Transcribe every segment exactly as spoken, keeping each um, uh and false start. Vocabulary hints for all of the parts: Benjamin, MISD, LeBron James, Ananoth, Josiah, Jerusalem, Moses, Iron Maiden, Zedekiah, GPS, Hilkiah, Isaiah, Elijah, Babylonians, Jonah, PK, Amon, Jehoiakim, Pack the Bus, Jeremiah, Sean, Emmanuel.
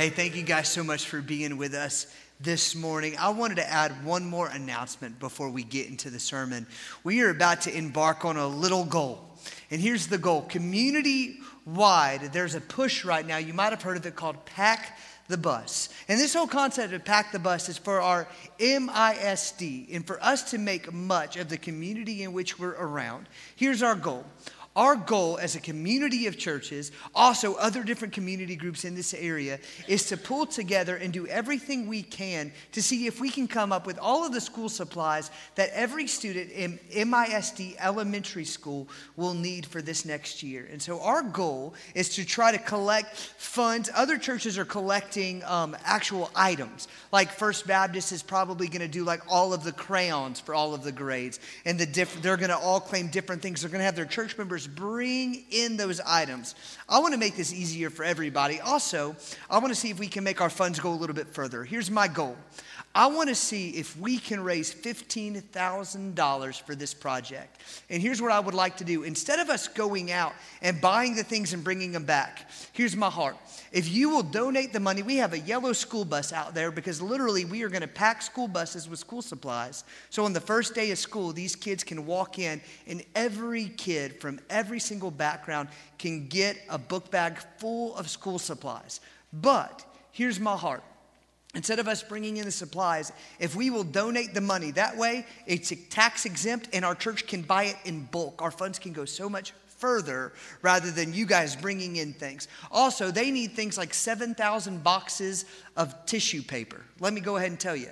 Hey, thank you guys so much for being with us this morning. I wanted to add one more announcement before we get into the sermon. We are about to embark on a little goal. And here's the goal. Community-wide, there's a push right now. You might have heard of it called Pack the Bus. And this whole concept of Pack the Bus is for our M I S D and for us to make much of the community in which we're around. Here's our goal. Our goal as a community of churches, also other different community groups in this area, is to pull together and do everything we can to see if we can come up with all of the school supplies that every student in M I S D elementary school will need for this next year. And so our goal is to try to collect funds. Other churches are collecting um, actual items. Like First Baptist is probably going to do like all of the crayons for all of the grades. And the diff- they're going to all claim different things. They're going to have their church members bring in those items. I want to make this easier for everybody. Also, I want to see if we can make our funds go a little bit further. Here's my goal. I want to see if we can raise fifteen thousand dollars for this project. And here's what I would like to do. Instead of us going out and buying the things and bringing them back, here's my heart. If you will donate the money, we have a yellow school bus out there because literally we are going to pack school buses with school supplies. So on the first day of school, these kids can walk in and every kid from every single background can get a book bag full of school supplies. But here's my heart. Instead of us bringing in the supplies, if we will donate the money, that way it's tax exempt and our church can buy it in bulk. Our funds can go so much further rather than you guys bringing in things. Also, they need things like seven thousand boxes of tissue paper. Let me go ahead and tell you.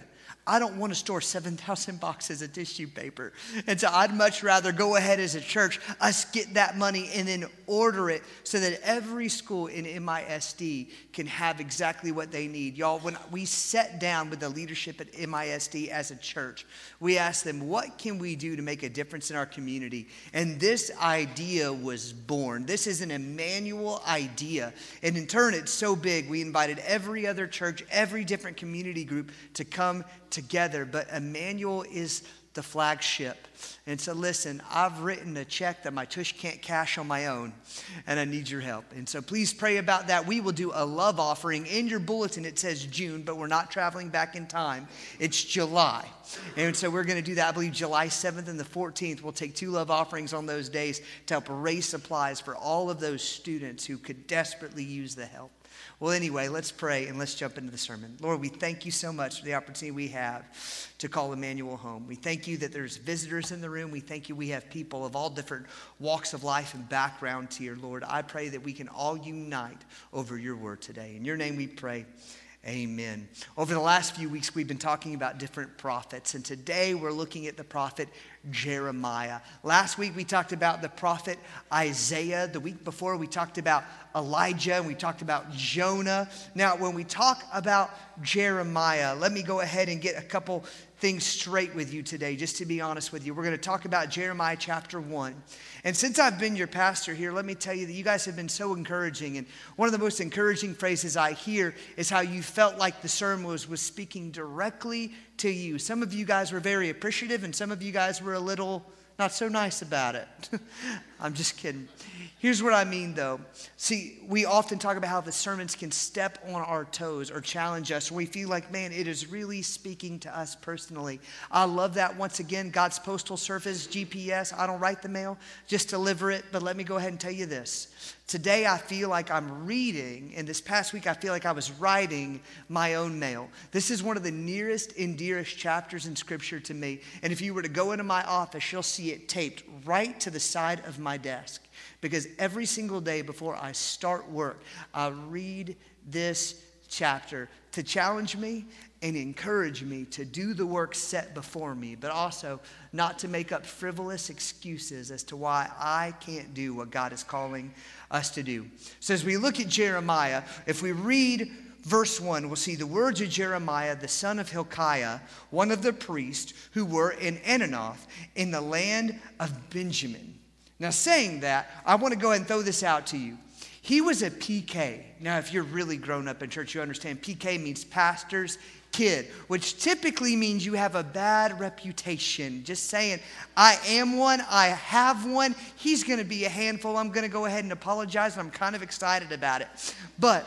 I don't want to store seven thousand boxes of tissue paper. And so I'd much rather go ahead as a church, us get that money and then order it so that every school in M I S D can have exactly what they need. Y'all, when we sat down with the leadership at M I S D as a church, we asked them, what can we do to make a difference in our community? And this idea was born. This is an Emmanuel idea. And in turn, it's so big, we invited every other church, every different community group to come to together, but Emmanuel is the flagship. And so listen, I've written a check that my tush can't cash on my own, and I need your help. And so please pray about that. We will do a love offering. In your bulletin, it says June, but we're not traveling back in time. It's July. And so we're going to do that. I believe July seventh and the fourteenth. We'll take two love offerings on those days to help raise supplies for all of those students who could desperately use the help. Well, anyway, let's pray and let's jump into the sermon. Lord, we thank you so much for the opportunity we have to call Emmanuel home. We thank you that there's visitors in the room. We thank you we have people of all different walks of life and backgrounds here, Lord. I pray that we can all unite over your word today. In your name we pray. Amen. Over the last few weeks, we've been talking about different prophets, and today we're looking at the prophet Jeremiah. Last week, we talked about the prophet Isaiah. The week before, we talked about Elijah, and we talked about Jonah. Now, when we talk about Jeremiah, let me go ahead and get a couple things straight with you today, just to be honest with you. We're going to talk about Jeremiah chapter one. And since I've been your pastor here, let me tell you that you guys have been so encouraging. And one of the most encouraging phrases I hear is how you felt like the sermon was, was speaking directly to you. Some of you guys were very appreciative, and some of you guys were a little not so nice about it. I'm just kidding. Here's what I mean, though. See, we often talk about how the sermons can step on our toes or challenge us. We feel like, man, it is really speaking to us personally. I love that. Once again, God's postal service, G P S. I don't write the mail, just deliver it. But let me go ahead and tell you this. Today, I feel like I'm reading, and this past week, I feel like I was writing my own mail. This is one of the nearest and dearest chapters in Scripture to me. And if you were to go into my office, you'll see it taped right to the side of my desk. Because every single day before I start work, I read this chapter to challenge me and encourage me to do the work set before me, but also not to make up frivolous excuses as to why I can't do what God is calling us to do. So as we look at Jeremiah, if we read verse one, we'll see the words of Jeremiah, the son of Hilkiah, one of the priests who were in Ananoth in the land of Benjamin. Now, saying that, I want to go ahead and throw this out to you. He was a P K. Now, if you're really grown up in church, you understand P K means pastor's kid, which typically means you have a bad reputation. Just saying, I am one, I have one, he's going to be a handful. I'm going to go ahead and apologize, and I'm kind of excited about it. But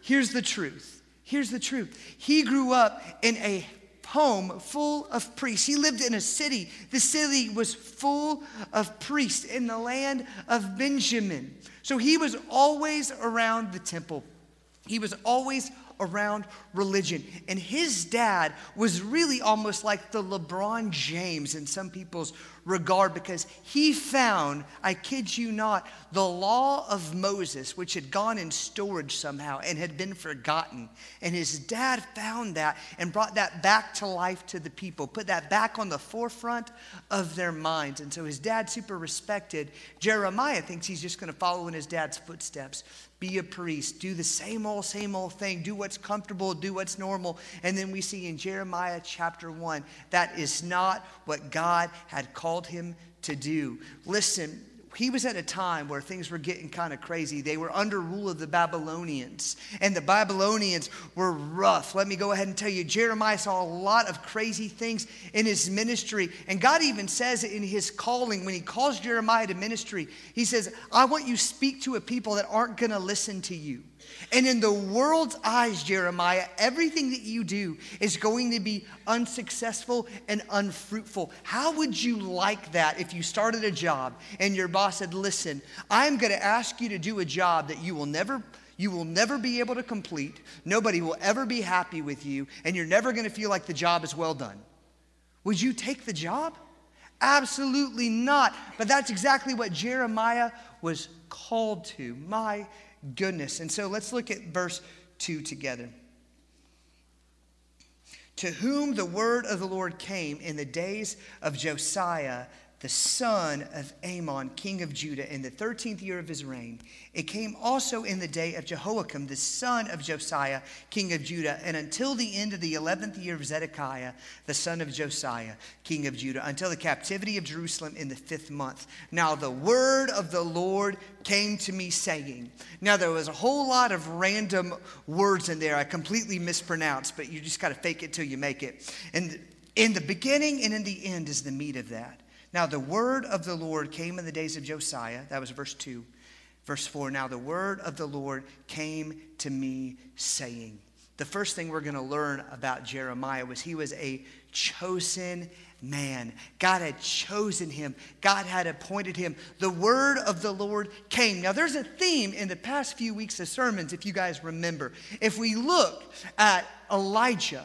Here's the truth. Here's the truth. He grew up in a home full of priests. He lived in a city. The city was full of priests in the land of Benjamin. So he was always around the temple. He was always around religion. And his dad was really almost like the LeBron James in some people's regard, because he found, I kid you not, the law of Moses, which had gone in storage somehow and had been forgotten. And his dad found that and brought that back to life to the people, put that back on the forefront of their minds. And so his dad super respected. Jeremiah thinks he's just going to follow in his dad's footsteps. Be a priest, do the same old, same old thing, do what's comfortable, do what's normal. And then we see in Jeremiah chapter one, that is not what God had called him to do. Listen, he was at a time where things were getting kind of crazy. They were under rule of the Babylonians, and the Babylonians were rough. Let me go ahead and tell you, Jeremiah saw a lot of crazy things in his ministry. And God even says in his calling, when he calls Jeremiah to ministry, he says, I want you to speak to a people that aren't going to listen to you. And in the world's eyes, Jeremiah, everything that you do is going to be unsuccessful and unfruitful. How would you like that if you started a job and your boss said, listen, I'm going to ask you to do a job that you will never You will never be able to complete. Nobody will ever be happy with you, and you're never going to feel like the job is well done. Would you take the job? Absolutely not. But that's exactly what Jeremiah was called to. My goodness. And so let's look at verse two together. To whom the word of the Lord came in the days of Josiah, the son of Amon, king of Judah, in the thirteenth year of his reign. It came also in the day of Jehoiakim, the son of Josiah, king of Judah, and until the end of the eleventh year of Zedekiah, the son of Josiah, king of Judah, until the captivity of Jerusalem in the fifth month. Now the word of the Lord came to me, saying. Now there was a whole lot of random words in there I completely mispronounced, but you just got to fake it till you make it. And in the beginning and in the end is the meat of that. Now the word of the Lord came in the days of Josiah. That was verse two. Verse four, now the word of the Lord came to me, saying. The first thing we're going to learn about Jeremiah was he was a chosen man. God had chosen him. God had appointed him. The word of the Lord came. Now there's a theme in the past few weeks of sermons, if you guys remember. If we look at Elijah,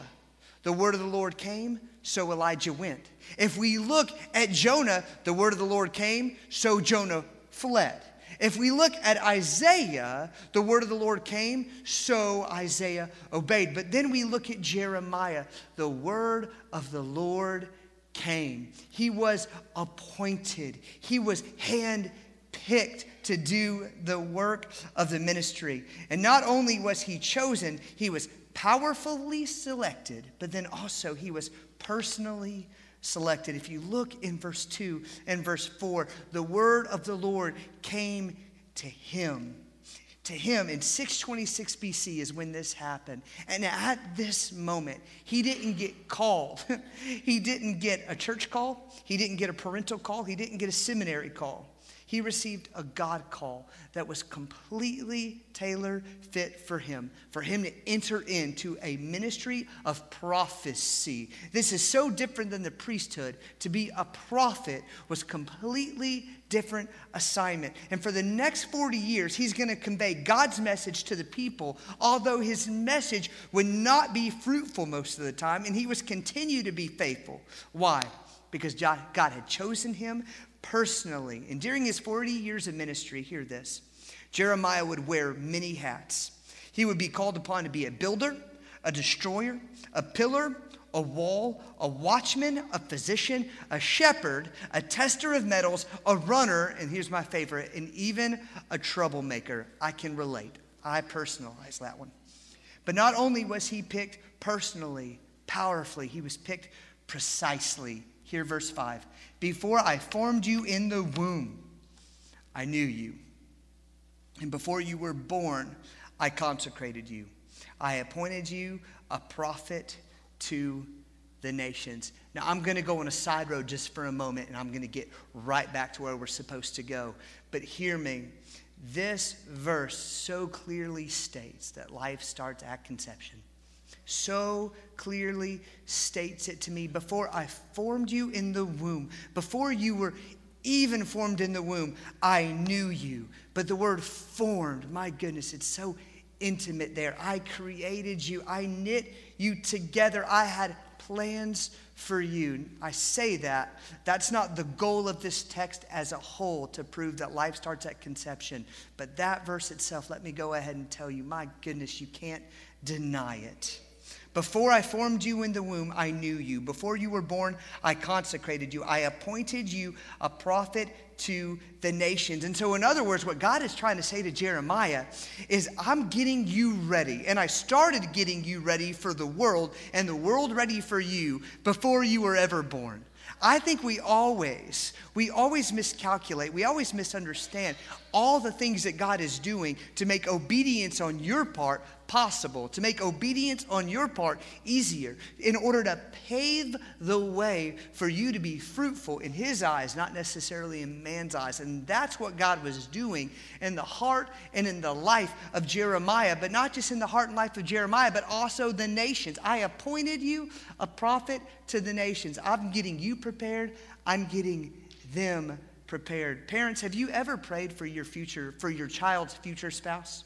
the word of the Lord came, so Elijah went. If we look at Jonah, the word of the Lord came, so Jonah fled. If we look at Isaiah, the word of the Lord came, so Isaiah obeyed. But then we look at Jeremiah, the word of the Lord came. He was appointed. He was handpicked to do the work of the ministry. And not only was he chosen, he was powerfully selected, but then also he was personally selected. If you look in verse two and verse four, the word of the Lord came to him. To him in six twenty-six B C is when this happened. And at this moment, he didn't get called. He didn't get a church call. He didn't get a parental call. He didn't get a seminary call. He received a God call that was completely tailor fit for him, for him to enter into a ministry of prophecy. This is so different than the priesthood. To be a prophet was completely different assignment. And for the next forty years, he's going to convey God's message to the people, although his message would not be fruitful most of the time, and he was continue to be faithful. Why? Because God had chosen him personally. And during his forty years of ministry, hear this, Jeremiah would wear many hats. He would be called upon to be a builder, a destroyer, a pillar, a wall, a watchman, a physician, a shepherd, a tester of metals, a runner, and here's my favorite, and even a troublemaker. I can relate. I personalize that one. But not only was he picked personally, powerfully, he was picked precisely. Here, verse five. Before I formed you in the womb, I knew you. And before you were born, I consecrated you. I appointed you a prophet to the nations. Now, I'm going to go on a side road just for a moment, and I'm going to get right back to where we're supposed to go. But hear me. This verse so clearly states that life starts at conception. So clearly states it to me. Before I formed you in the womb, before you were even formed in the womb, I knew you. But the word formed, my goodness, it's so intimate there. I created you. I knit you together. I had plans for you. I say that. That's not the goal of this text as a whole to prove that life starts at conception. But that verse itself, let me go ahead and tell you, my goodness, you can't deny it. Before I formed you in the womb, I knew you. Before you were born, I consecrated you. I appointed you a prophet to the nations. And so in other words, what God is trying to say to Jeremiah is, I'm getting you ready. And I started getting you ready for the world and the world ready for you before you were ever born. I think we always, we always miscalculate, we always misunderstand all the things that God is doing to make obedience on your part possible, to make obedience on your part easier, in order to pave the way for you to be fruitful in His eyes, not necessarily in man's eyes. And that's what God was doing in the heart and in the life of Jeremiah, but not just in the heart and life of Jeremiah, but also the nations. I appointed you a prophet to the nations. I'm getting you prepared. I'm getting them prepared. Parents, have you ever prayed for your future, for your child's future spouse?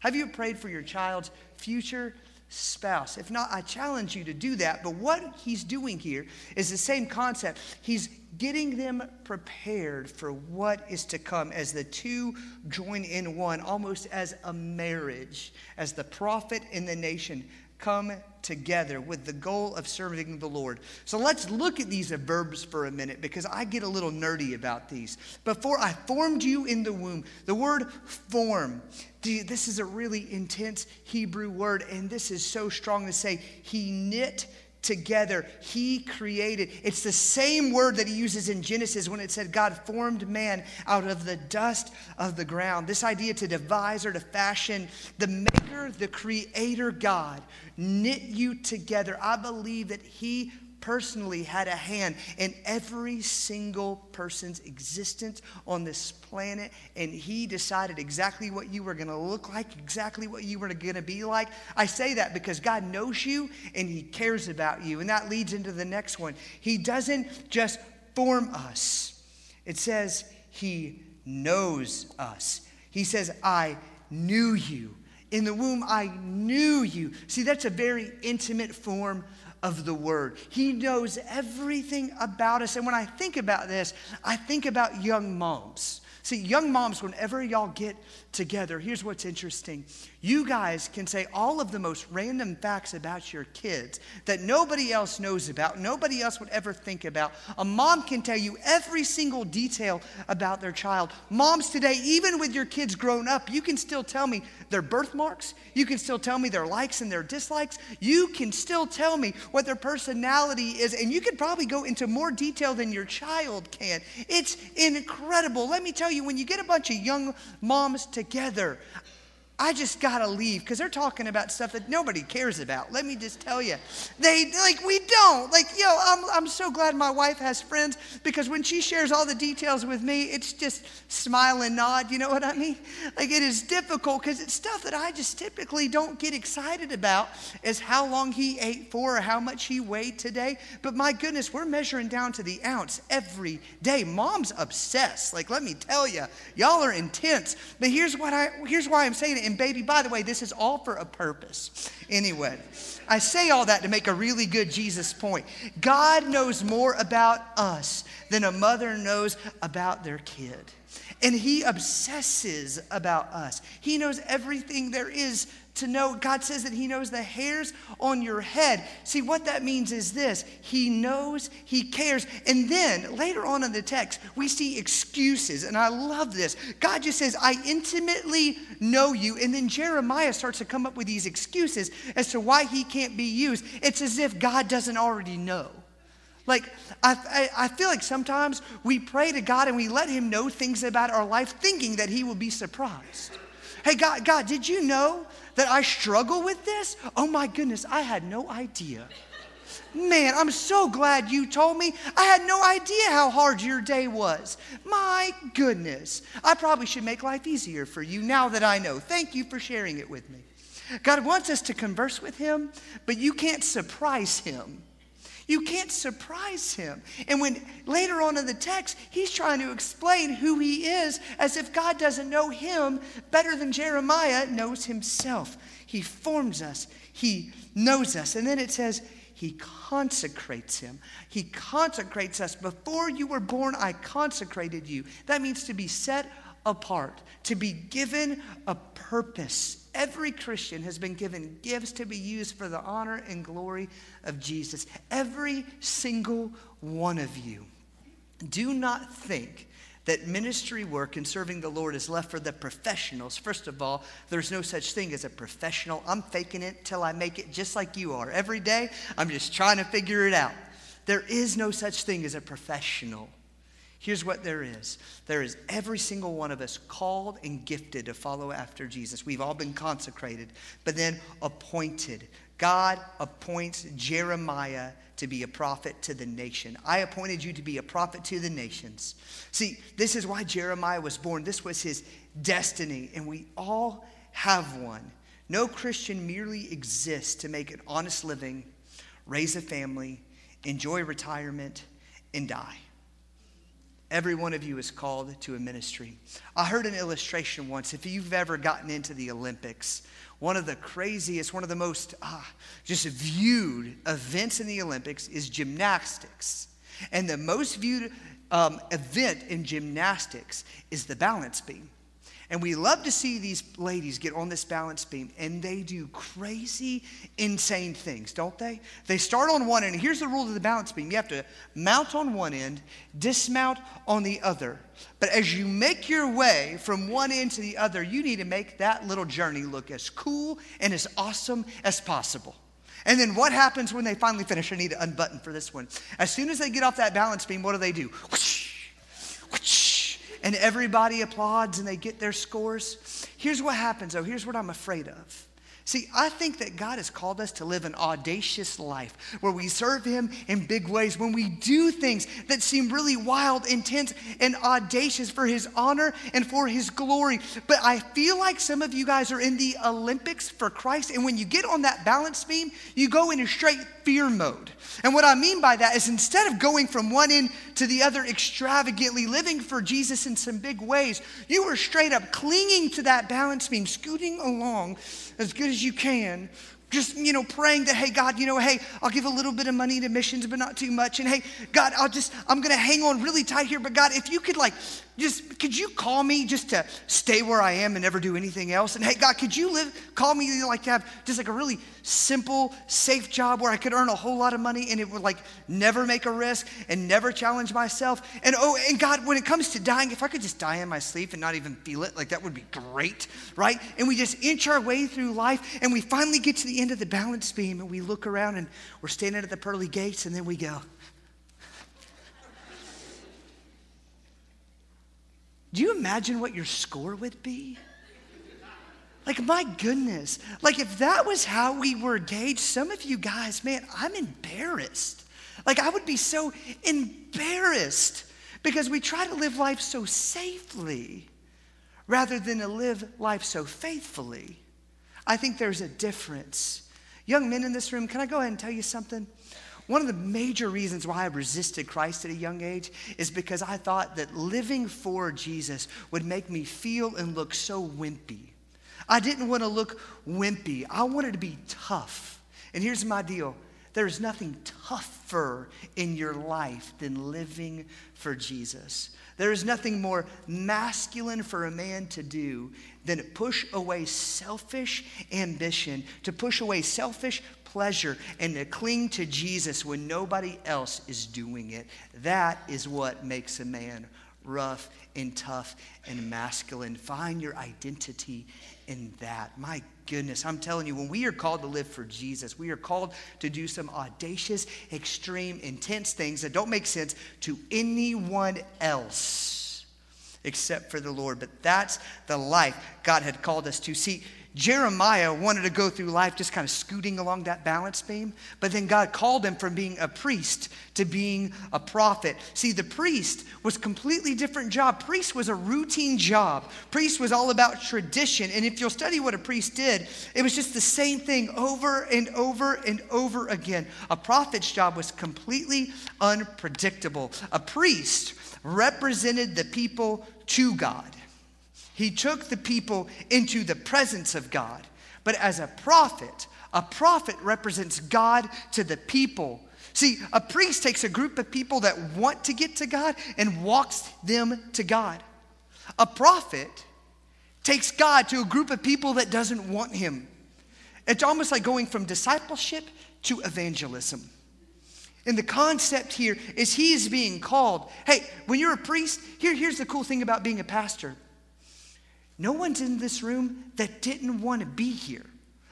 Have you prayed for your child's future spouse? If not, I challenge you to do that. But what he's doing here is the same concept. He's getting them prepared for what is to come as the two join in one, almost as a marriage, as the prophet and the nation come together with the goal of serving the Lord. So let's look at these verbs for a minute, because I get a little nerdy about these. Before I formed you in the womb, the word form, this is a really intense Hebrew word, and this is so strong to say He knit together, He created. It's the same word that He uses in Genesis when it said God formed man out of the dust of the ground. This idea to devise or to fashion, the maker, the creator God knit you together. I believe that He personally had a hand in every single person's existence on this planet, and He decided exactly what you were going to look like, exactly what you were going to be like. I say that because God knows you and He cares about you, and that leads into the next one. He doesn't just form us. It says He knows us. He says, I knew you. In the womb, I knew you. See, that's a very intimate form of the word. He knows everything about us. And when I think about this, I think about young moms. See, young moms, whenever y'all get together, here's what's interesting. You guys can say all of the most random facts about your kids that nobody else knows about, nobody else would ever think about. A mom can tell you every single detail about their child. Moms today, even with your kids grown up, you can still tell me their birthmarks. You can still tell me their likes and their dislikes. You can still tell me what their personality is, and you could probably go into more detail than your child can. It's incredible. Let me tell you, when you get a bunch of young moms together, Together, I just gotta leave because they're talking about stuff that nobody cares about. Let me just tell you, they like we don't like. Yo, I'm I'm so glad my wife has friends, because when she shares all the details with me, it's just smile and nod. You know what I mean? Like, it is difficult because it's stuff that I just typically don't get excited about, is how long he ate for or how much he weighed today. But my goodness, we're measuring down to the ounce every day. Mom's obsessed. Like, let me tell you, y'all are intense. But here's what I here's why I'm saying it. And baby, by the way, this is all for a purpose. Anyway, I say all that to make a really good Jesus point. God knows more about us than a mother knows about their kid. And He obsesses about us. He knows everything there is to know. God says that He knows the hairs on your head. See, what that means is this. He knows, He cares. And then later on in the text, we see excuses. And I love this. God just says, I intimately know you. And then Jeremiah starts to come up with these excuses as to why he can't be used. It's as if God doesn't already know. Like, I, I feel like sometimes we pray to God and we let Him know things about our life, thinking that He will be surprised. Hey, God, God, did you know that I struggle with this? Oh my goodness, I had no idea. Man, I'm so glad you told me. I had no idea how hard your day was. My goodness. I probably should make life easier for you now that I know. Thank you for sharing it with me. God wants us to converse with him, but you can't surprise him. You can't surprise him. And when later on in the text, he's trying to explain who he is as if God doesn't know him better than Jeremiah knows himself. He forms us. He knows us. And then it says, he consecrates him. He consecrates us. Before you were born, I consecrated you. That means to be set apart, to be given a purpose. Every Christian has been given gifts to be used for the honor and glory of Jesus. Every single one of you. Do not think that ministry work and serving the Lord is left for the professionals. First of all, there's no such thing as a professional. I'm faking it till I make it, just like you are. Every day, I'm just trying to figure it out. There is no such thing as a professional. Here's what there is. There is every single one of us called and gifted to follow after Jesus. We've all been consecrated, but then appointed. God appoints Jeremiah to be a prophet to the nation. I appointed you to be a prophet to the nations. See, this is why Jeremiah was born. This was his destiny, and we all have one. No Christian merely exists to make an honest living, raise a family, enjoy retirement, and die. Every one of you is called to a ministry. I heard an illustration once. If you've ever gotten into the Olympics, one of the craziest, one of the most ah, just viewed events in the Olympics is gymnastics. And the most viewed um, event in gymnastics is the balance beam. And we love to see these ladies get on this balance beam, and they do crazy, insane things, don't they? They start on one end. Here's the rule of the balance beam. You have to mount on one end, dismount on the other. But as you make your way from one end to the other, you need to make that little journey look as cool and as awesome as possible. And then what happens when they finally finish? I need to unbutton for this one. As soon as they get off that balance beam, what do they do? Whoosh, whoosh. And everybody applauds and they get their scores. Here's what happens, though. Here's what I'm afraid of. See, I think that God has called us to live an audacious life where we serve him in big ways, when we do things that seem really wild, intense, and audacious for his honor and for his glory. But I feel like some of you guys are in the Olympics for Christ, and when you get on that balance beam, you go into straight fear mode. And what I mean by that is instead of going from one end to the other extravagantly, living for Jesus in some big ways, you are straight up clinging to that balance beam, scooting along as good as you can, just, you know, praying that, hey, God, you know, hey, I'll give a little bit of money to missions, but not too much. And hey, God, I'll just, I'm going to hang on really tight here. But God, if you could like, just, could you call me just to stay where I am and never do anything else? And hey, God, could you live, call me like to have just like a really simple, safe job where I could earn a whole lot of money and it would like never make a risk and never challenge myself. And oh, and God, when it comes to dying, if I could just die in my sleep and not even feel it, like that would be great, right? And we just inch our way through life and we finally get to the end of the balance beam and we look around and we're standing at the pearly gates and then we go. Do you imagine what your score would be? Like, my goodness. Like, if that was how we were gauged, some of you guys, man, I'm embarrassed. Like, I would be so embarrassed because we try to live life so safely rather than to live life so faithfully. I think there's a difference. Young men in this room, can I go ahead and tell you something? One of the major reasons why I resisted Christ at a young age is because I thought that living for Jesus would make me feel and look so wimpy. I didn't want to look wimpy. I wanted to be tough. And here's my deal. There is nothing tougher in your life than living for Jesus. There is nothing more masculine for a man to do than to push away selfish ambition, to push away selfish pleasure, and to cling to Jesus when nobody else is doing it. That is what makes a man rough and tough and masculine. Find your identity in that. My goodness, I'm telling you, when we are called to live for Jesus, we are called to do some audacious, extreme, intense things that don't make sense to anyone else except for the Lord. But that's the life God had called us to. See, Jeremiah wanted to go through life just kind of scooting along that balance beam, but then God called him from being a priest to being a prophet. See, the priest was a completely different job. Priest was a routine job. Priest was all about tradition, and if you'll study what a priest did, it was just the same thing over and over and over again. A prophet's job was completely unpredictable. A priest represented the people to God. He took the people into the presence of God. But as a prophet, a prophet represents God to the people. See, a priest takes a group of people that want to get to God and walks them to God. A prophet takes God to a group of people that doesn't want him. It's almost like going from discipleship to evangelism. And the concept here is he is being called. Hey, when you're a priest, here, here's the cool thing about being a pastor. No one's in this room that didn't want to be here.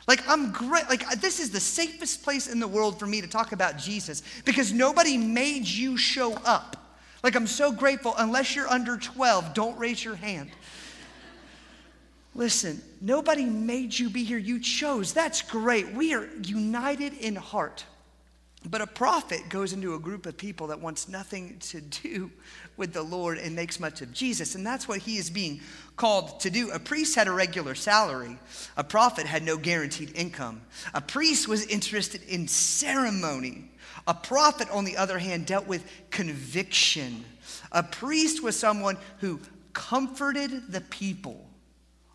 Like, I'm great. Like, this is the safest place in the world for me to talk about Jesus because nobody made you show up. Like, I'm so grateful. Unless you're under twelve, don't raise your hand. Listen, nobody made you be here. You chose. That's great. We are united in heart. But a prophet goes into a group of people that wants nothing to do with the Lord and makes much of Jesus. And that's what he is being called to do. A priest had a regular salary. A prophet had no guaranteed income. A priest was interested in ceremony. A prophet, on the other hand, dealt with conviction. A priest was someone who comforted the people.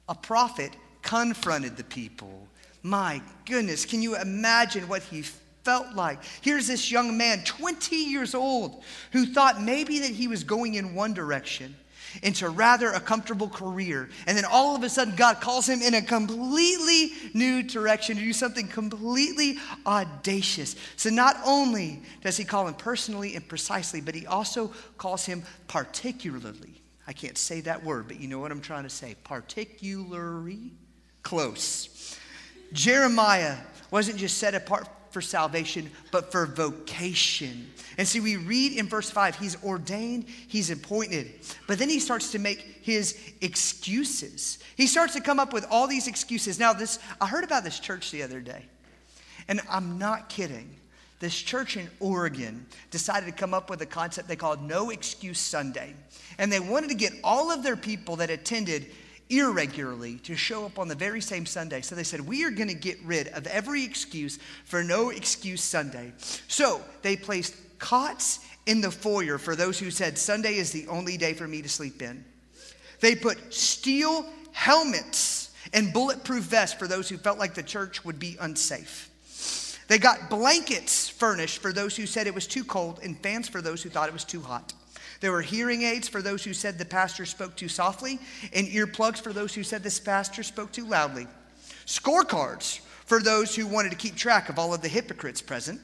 A prophet confronted the people. My goodness, can you imagine what he felt like? Here's this young man, twenty years old, who thought maybe that he was going in one direction into rather a comfortable career. And then all of a sudden, God calls him in a completely new direction to do something completely audacious. So not only does he call him personally and precisely, but he also calls him particularly. I can't say that word, but you know what I'm trying to say. Particularly close. Jeremiah wasn't just set apart for salvation, but for vocation. And see, we read in verse five, he's ordained, he's appointed, but then he starts to make his excuses. He starts to come up with all these excuses. Now this, I heard about this church the other day, and I'm not kidding. This church in Oregon decided to come up with a concept they called No Excuse Sunday. And they wanted to get all of their people that attended irregularly to show up on the very same Sunday. So they said, we are going to get rid of every excuse for No Excuse Sunday. So they placed cots in the foyer for those who said, Sunday is the only day for me to sleep in. They put steel helmets and bulletproof vests for those who felt like the church would be unsafe. They got blankets furnished for those who said it was too cold and fans for those who thought it was too hot. There were hearing aids for those who said the pastor spoke too softly, and earplugs for those who said this pastor spoke too loudly. Scorecards for those who wanted to keep track of all of the hypocrites present.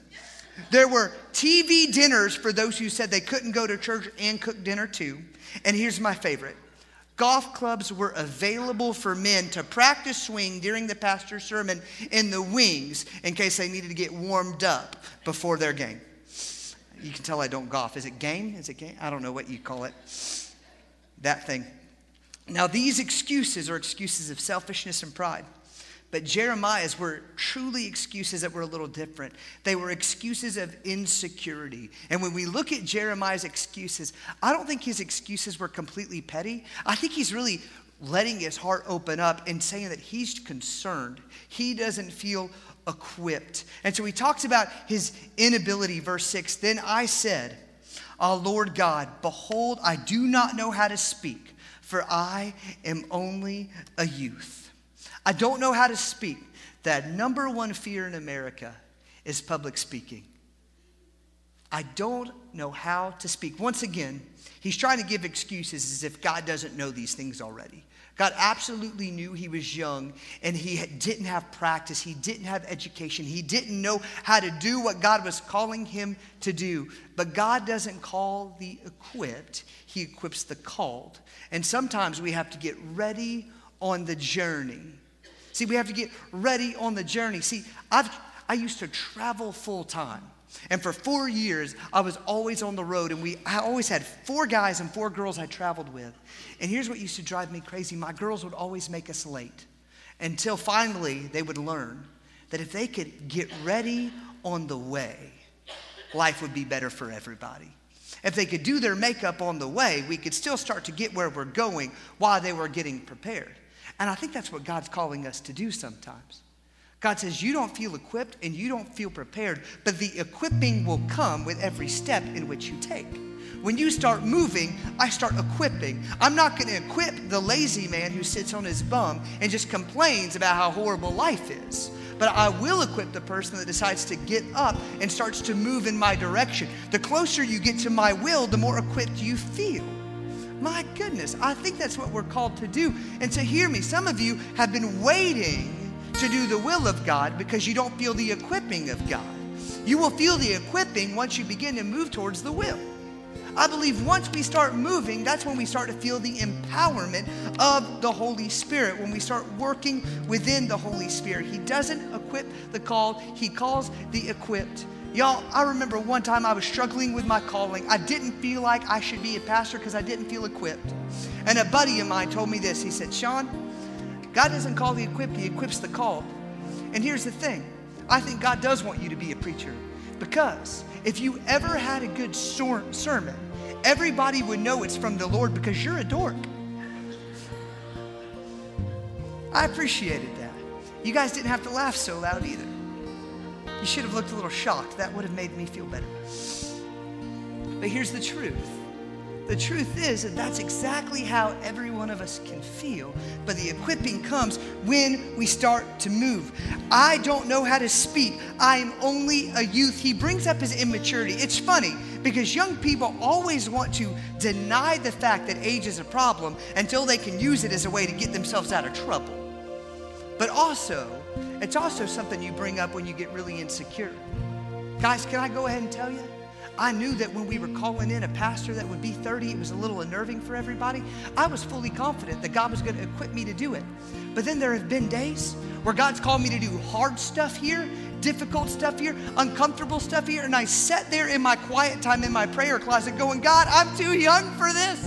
There were T V dinners for those who said they couldn't go to church and cook dinner too. And here's my favorite. Golf clubs were available for men to practice swing during the pastor's sermon in the wings in case they needed to get warmed up before their game. You can tell I don't golf. Is it game? Is it game? I don't know what you call it. That thing. Now, these excuses are excuses of selfishness and pride. But Jeremiah's were truly excuses that were a little different. They were excuses of insecurity. And when we look at Jeremiah's excuses, I don't think his excuses were completely petty. I think he's really letting his heart open up and saying that he's concerned. He doesn't feel equipped. And so he talks about his inability, verse six. Then I said, "O Lord God, behold, I do not know how to speak, for I am only a youth." I don't know how to speak. That number one fear in America is public speaking. I don't know how to speak. Once again, he's trying to give excuses as if God doesn't know these things already. God absolutely knew he was young, and he didn't have practice. He didn't have education. He didn't know how to do what God was calling him to do. But God doesn't call the equipped. He equips the called. And sometimes we have to get ready on the journey. See, we have to get ready on the journey. See, I've, I used to travel full time. And for four years, I was always on the road. And we, I always had four guys and four girls I traveled with. And here's what used to drive me crazy. My girls would always make us late. until finally they would learn that if they could get ready on the way, life would be better for everybody. If they could do their makeup on the way, we could still start to get where we're going while they were getting prepared. And I think that's what God's calling us to do sometimes. God says, you don't feel equipped and you don't feel prepared, but the equipping will come with every step in which you take. When you start moving, I start equipping. I'm not going to equip the lazy man who sits on his bum and just complains about how horrible life is. But I will equip the person that decides to get up and starts to move in my direction. The closer you get to my will, the more equipped you feel. My goodness, I think that's what we're called to do. And to hear me, some of you have been waiting to do the will of God because you don't feel the equipping of God. You will feel the equipping once you begin to move towards the will. I believe once we start moving, that's when we start to feel the empowerment of the Holy Spirit. When we start working within the Holy Spirit, He doesn't equip the called, He calls the equipped. Y'all, I remember one time I was struggling with my calling. I didn't feel like I should be a pastor because I didn't feel equipped. And a buddy of mine told me this. He said, Sean, God doesn't call the equipped, He equips the called. And here's the thing. I think God does want you to be a preacher, because if you ever had a good sermon, everybody would know it's from the Lord because you're a dork. I appreciated that. You guys didn't have to laugh so loud either. You should have looked a little shocked. That would have made me feel better. But here's the truth. The truth is that that's exactly how every one of us can feel. But the equipping comes when we start to move. I don't know how to speak. I am only a youth. He brings up his immaturity. It's funny because young people always want to deny the fact that age is a problem until they can use it as a way to get themselves out of trouble. But also, it's also something you bring up when you get really insecure. Guys, can I go ahead and tell you? I knew that when we were calling in a pastor that would be thirty, it was a little unnerving for everybody. I was fully confident that God was going to equip me to do it. But then there have been days where God's called me to do hard stuff here, difficult stuff here, uncomfortable stuff here. And I sat there in my quiet time in my prayer closet going, God, I'm too young for this.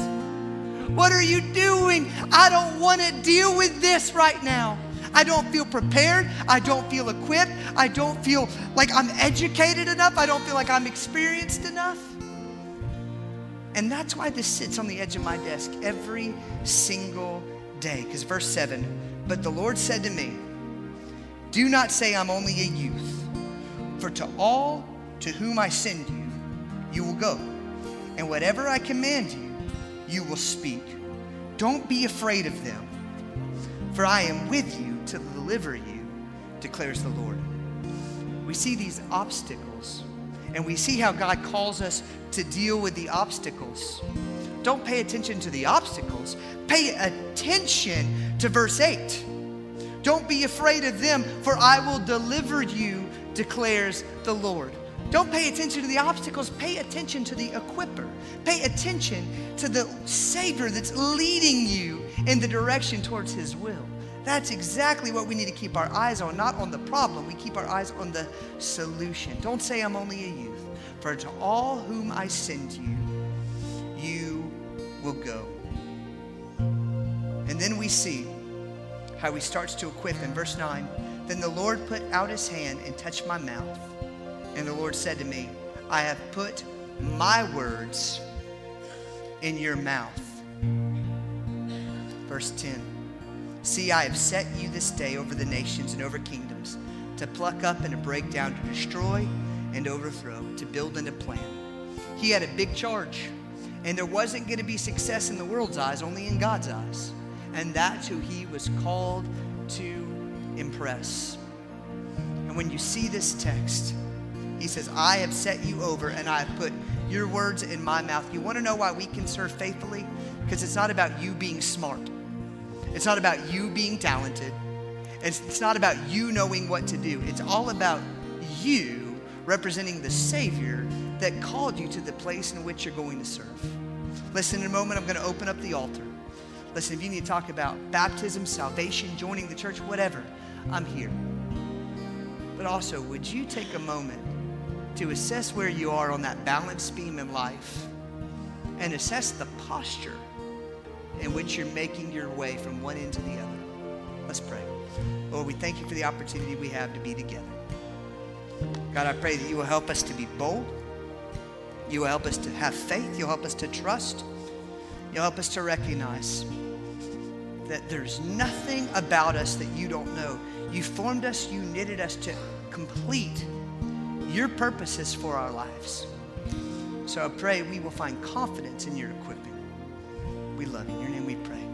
What are you doing? I don't want to deal with this right now. I don't feel prepared. I don't feel equipped. I don't feel like I'm educated enough. I don't feel like I'm experienced enough. And that's why this sits on the edge of my desk every single day. Because verse seven, but the Lord said to me, do not say I'm only a youth, for to all to whom I send you, you will go. And whatever I command you, you will speak. Don't be afraid of them, for I am with you to deliver you, declares the Lord. We see these obstacles, and we see how God calls us to deal with the obstacles. Don't pay attention to the obstacles. Pay attention to verse eight. Don't be afraid of them, for I will deliver you, declares the Lord. Don't pay attention to the obstacles. Pay attention to the equipper. Pay attention to the Savior that's leading you in the direction towards His will. That's exactly what we need to keep our eyes on, not on the problem. We keep our eyes on the solution. Don't say I'm only a youth, for to all whom I send you, you will go. And then we see how He starts to equip in verse nine. Then the Lord put out His hand and touched my mouth. And the Lord said to me, I have put my words in your mouth. Verse ten, see, I have set you this day over the nations and over kingdoms, to pluck up and to break down, to destroy and overthrow, to build and to plant. He had a big charge, and there wasn't going to be success in the world's eyes, only in God's eyes. And that's who He was called to impress. And when you see this text, He says, I have set you over and I have put your words in my mouth. You want to know why we can serve faithfully? Because it's not about you being smart. It's not about you being talented. It's, it's not about you knowing what to do. It's all about you representing the Savior that called you to the place in which you're going to serve. Listen, in a moment, I'm going to open up the altar. Listen, if you need to talk about baptism, salvation, joining the church, whatever, I'm here. But also, would you take a moment to assess where you are on that balance beam in life and assess the posture in which you're making your way from one end to the other? Let's pray. Lord, we thank you for the opportunity we have to be together. God, I pray that you will help us to be bold. You will help us to have faith. You'll help us to trust. You'll help us to recognize that there's nothing about us that you don't know. You formed us, you knitted us to complete your purposes for our lives. So I pray we will find confidence in your equipping. We love you. In your name we pray.